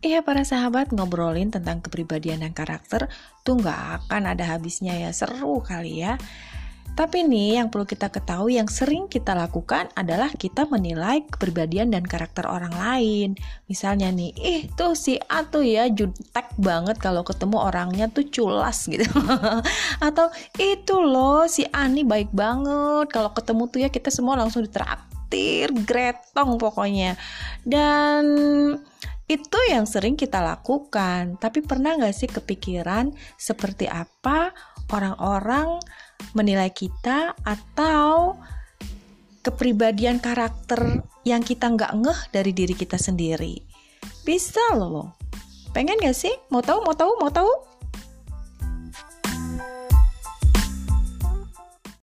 Iya para sahabat, ngobrolin tentang kepribadian dan karakter tuh gak akan ada habisnya ya, seru kali ya. Tapi nih yang perlu kita ketahui, yang sering kita lakukan adalah kita menilai kepribadian dan karakter orang lain. Misalnya nih, tuh si A tuh ya jutek banget kalau ketemu orangnya tuh culas gitu. Atau itu loh si A nih baik banget, kalau ketemu tuh ya kita semua langsung ditraktir, gretong pokoknya. Dan itu yang sering kita lakukan. Tapi pernah gak sih kepikiran seperti apa orang-orang menilai kita atau kepribadian karakter yang kita gak ngeh dari diri kita sendiri? Bisa loh. Pengen gak sih? Mau tahu?